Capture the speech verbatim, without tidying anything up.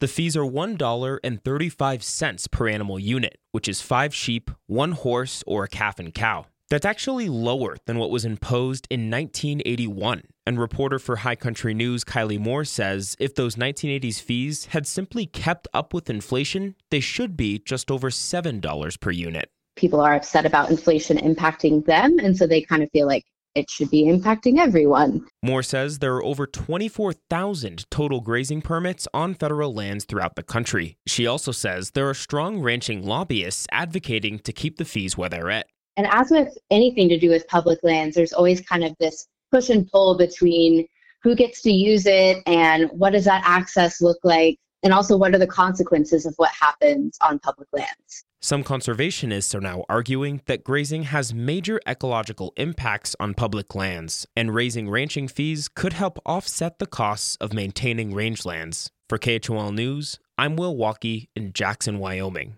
The fees are one dollar and thirty-five cents per animal unit, which is five sheep, one horse, or a calf and cow. That's actually lower than what was imposed in nineteen eighty-one, and reporter for High Country News Kylie Moore says if those nineteen eighties fees had simply kept up with inflation, they should be just over seven dollars per unit. People are upset about inflation impacting them, and so they kind of feel like it should be impacting everyone. Moore says there are over twenty-four thousand total grazing permits on federal lands throughout the country. She also says there are strong ranching lobbyists advocating to keep the fees where they're at. And as with anything to do with public lands, there's always kind of this push and pull between who gets to use it and what does that access look like, and also what are the consequences of what happens on public lands. Some conservationists are now arguing that grazing has major ecological impacts on public lands, and raising ranching fees could help offset the costs of maintaining rangelands. For K H O L News, I'm Will Wauke in Jackson, Wyoming.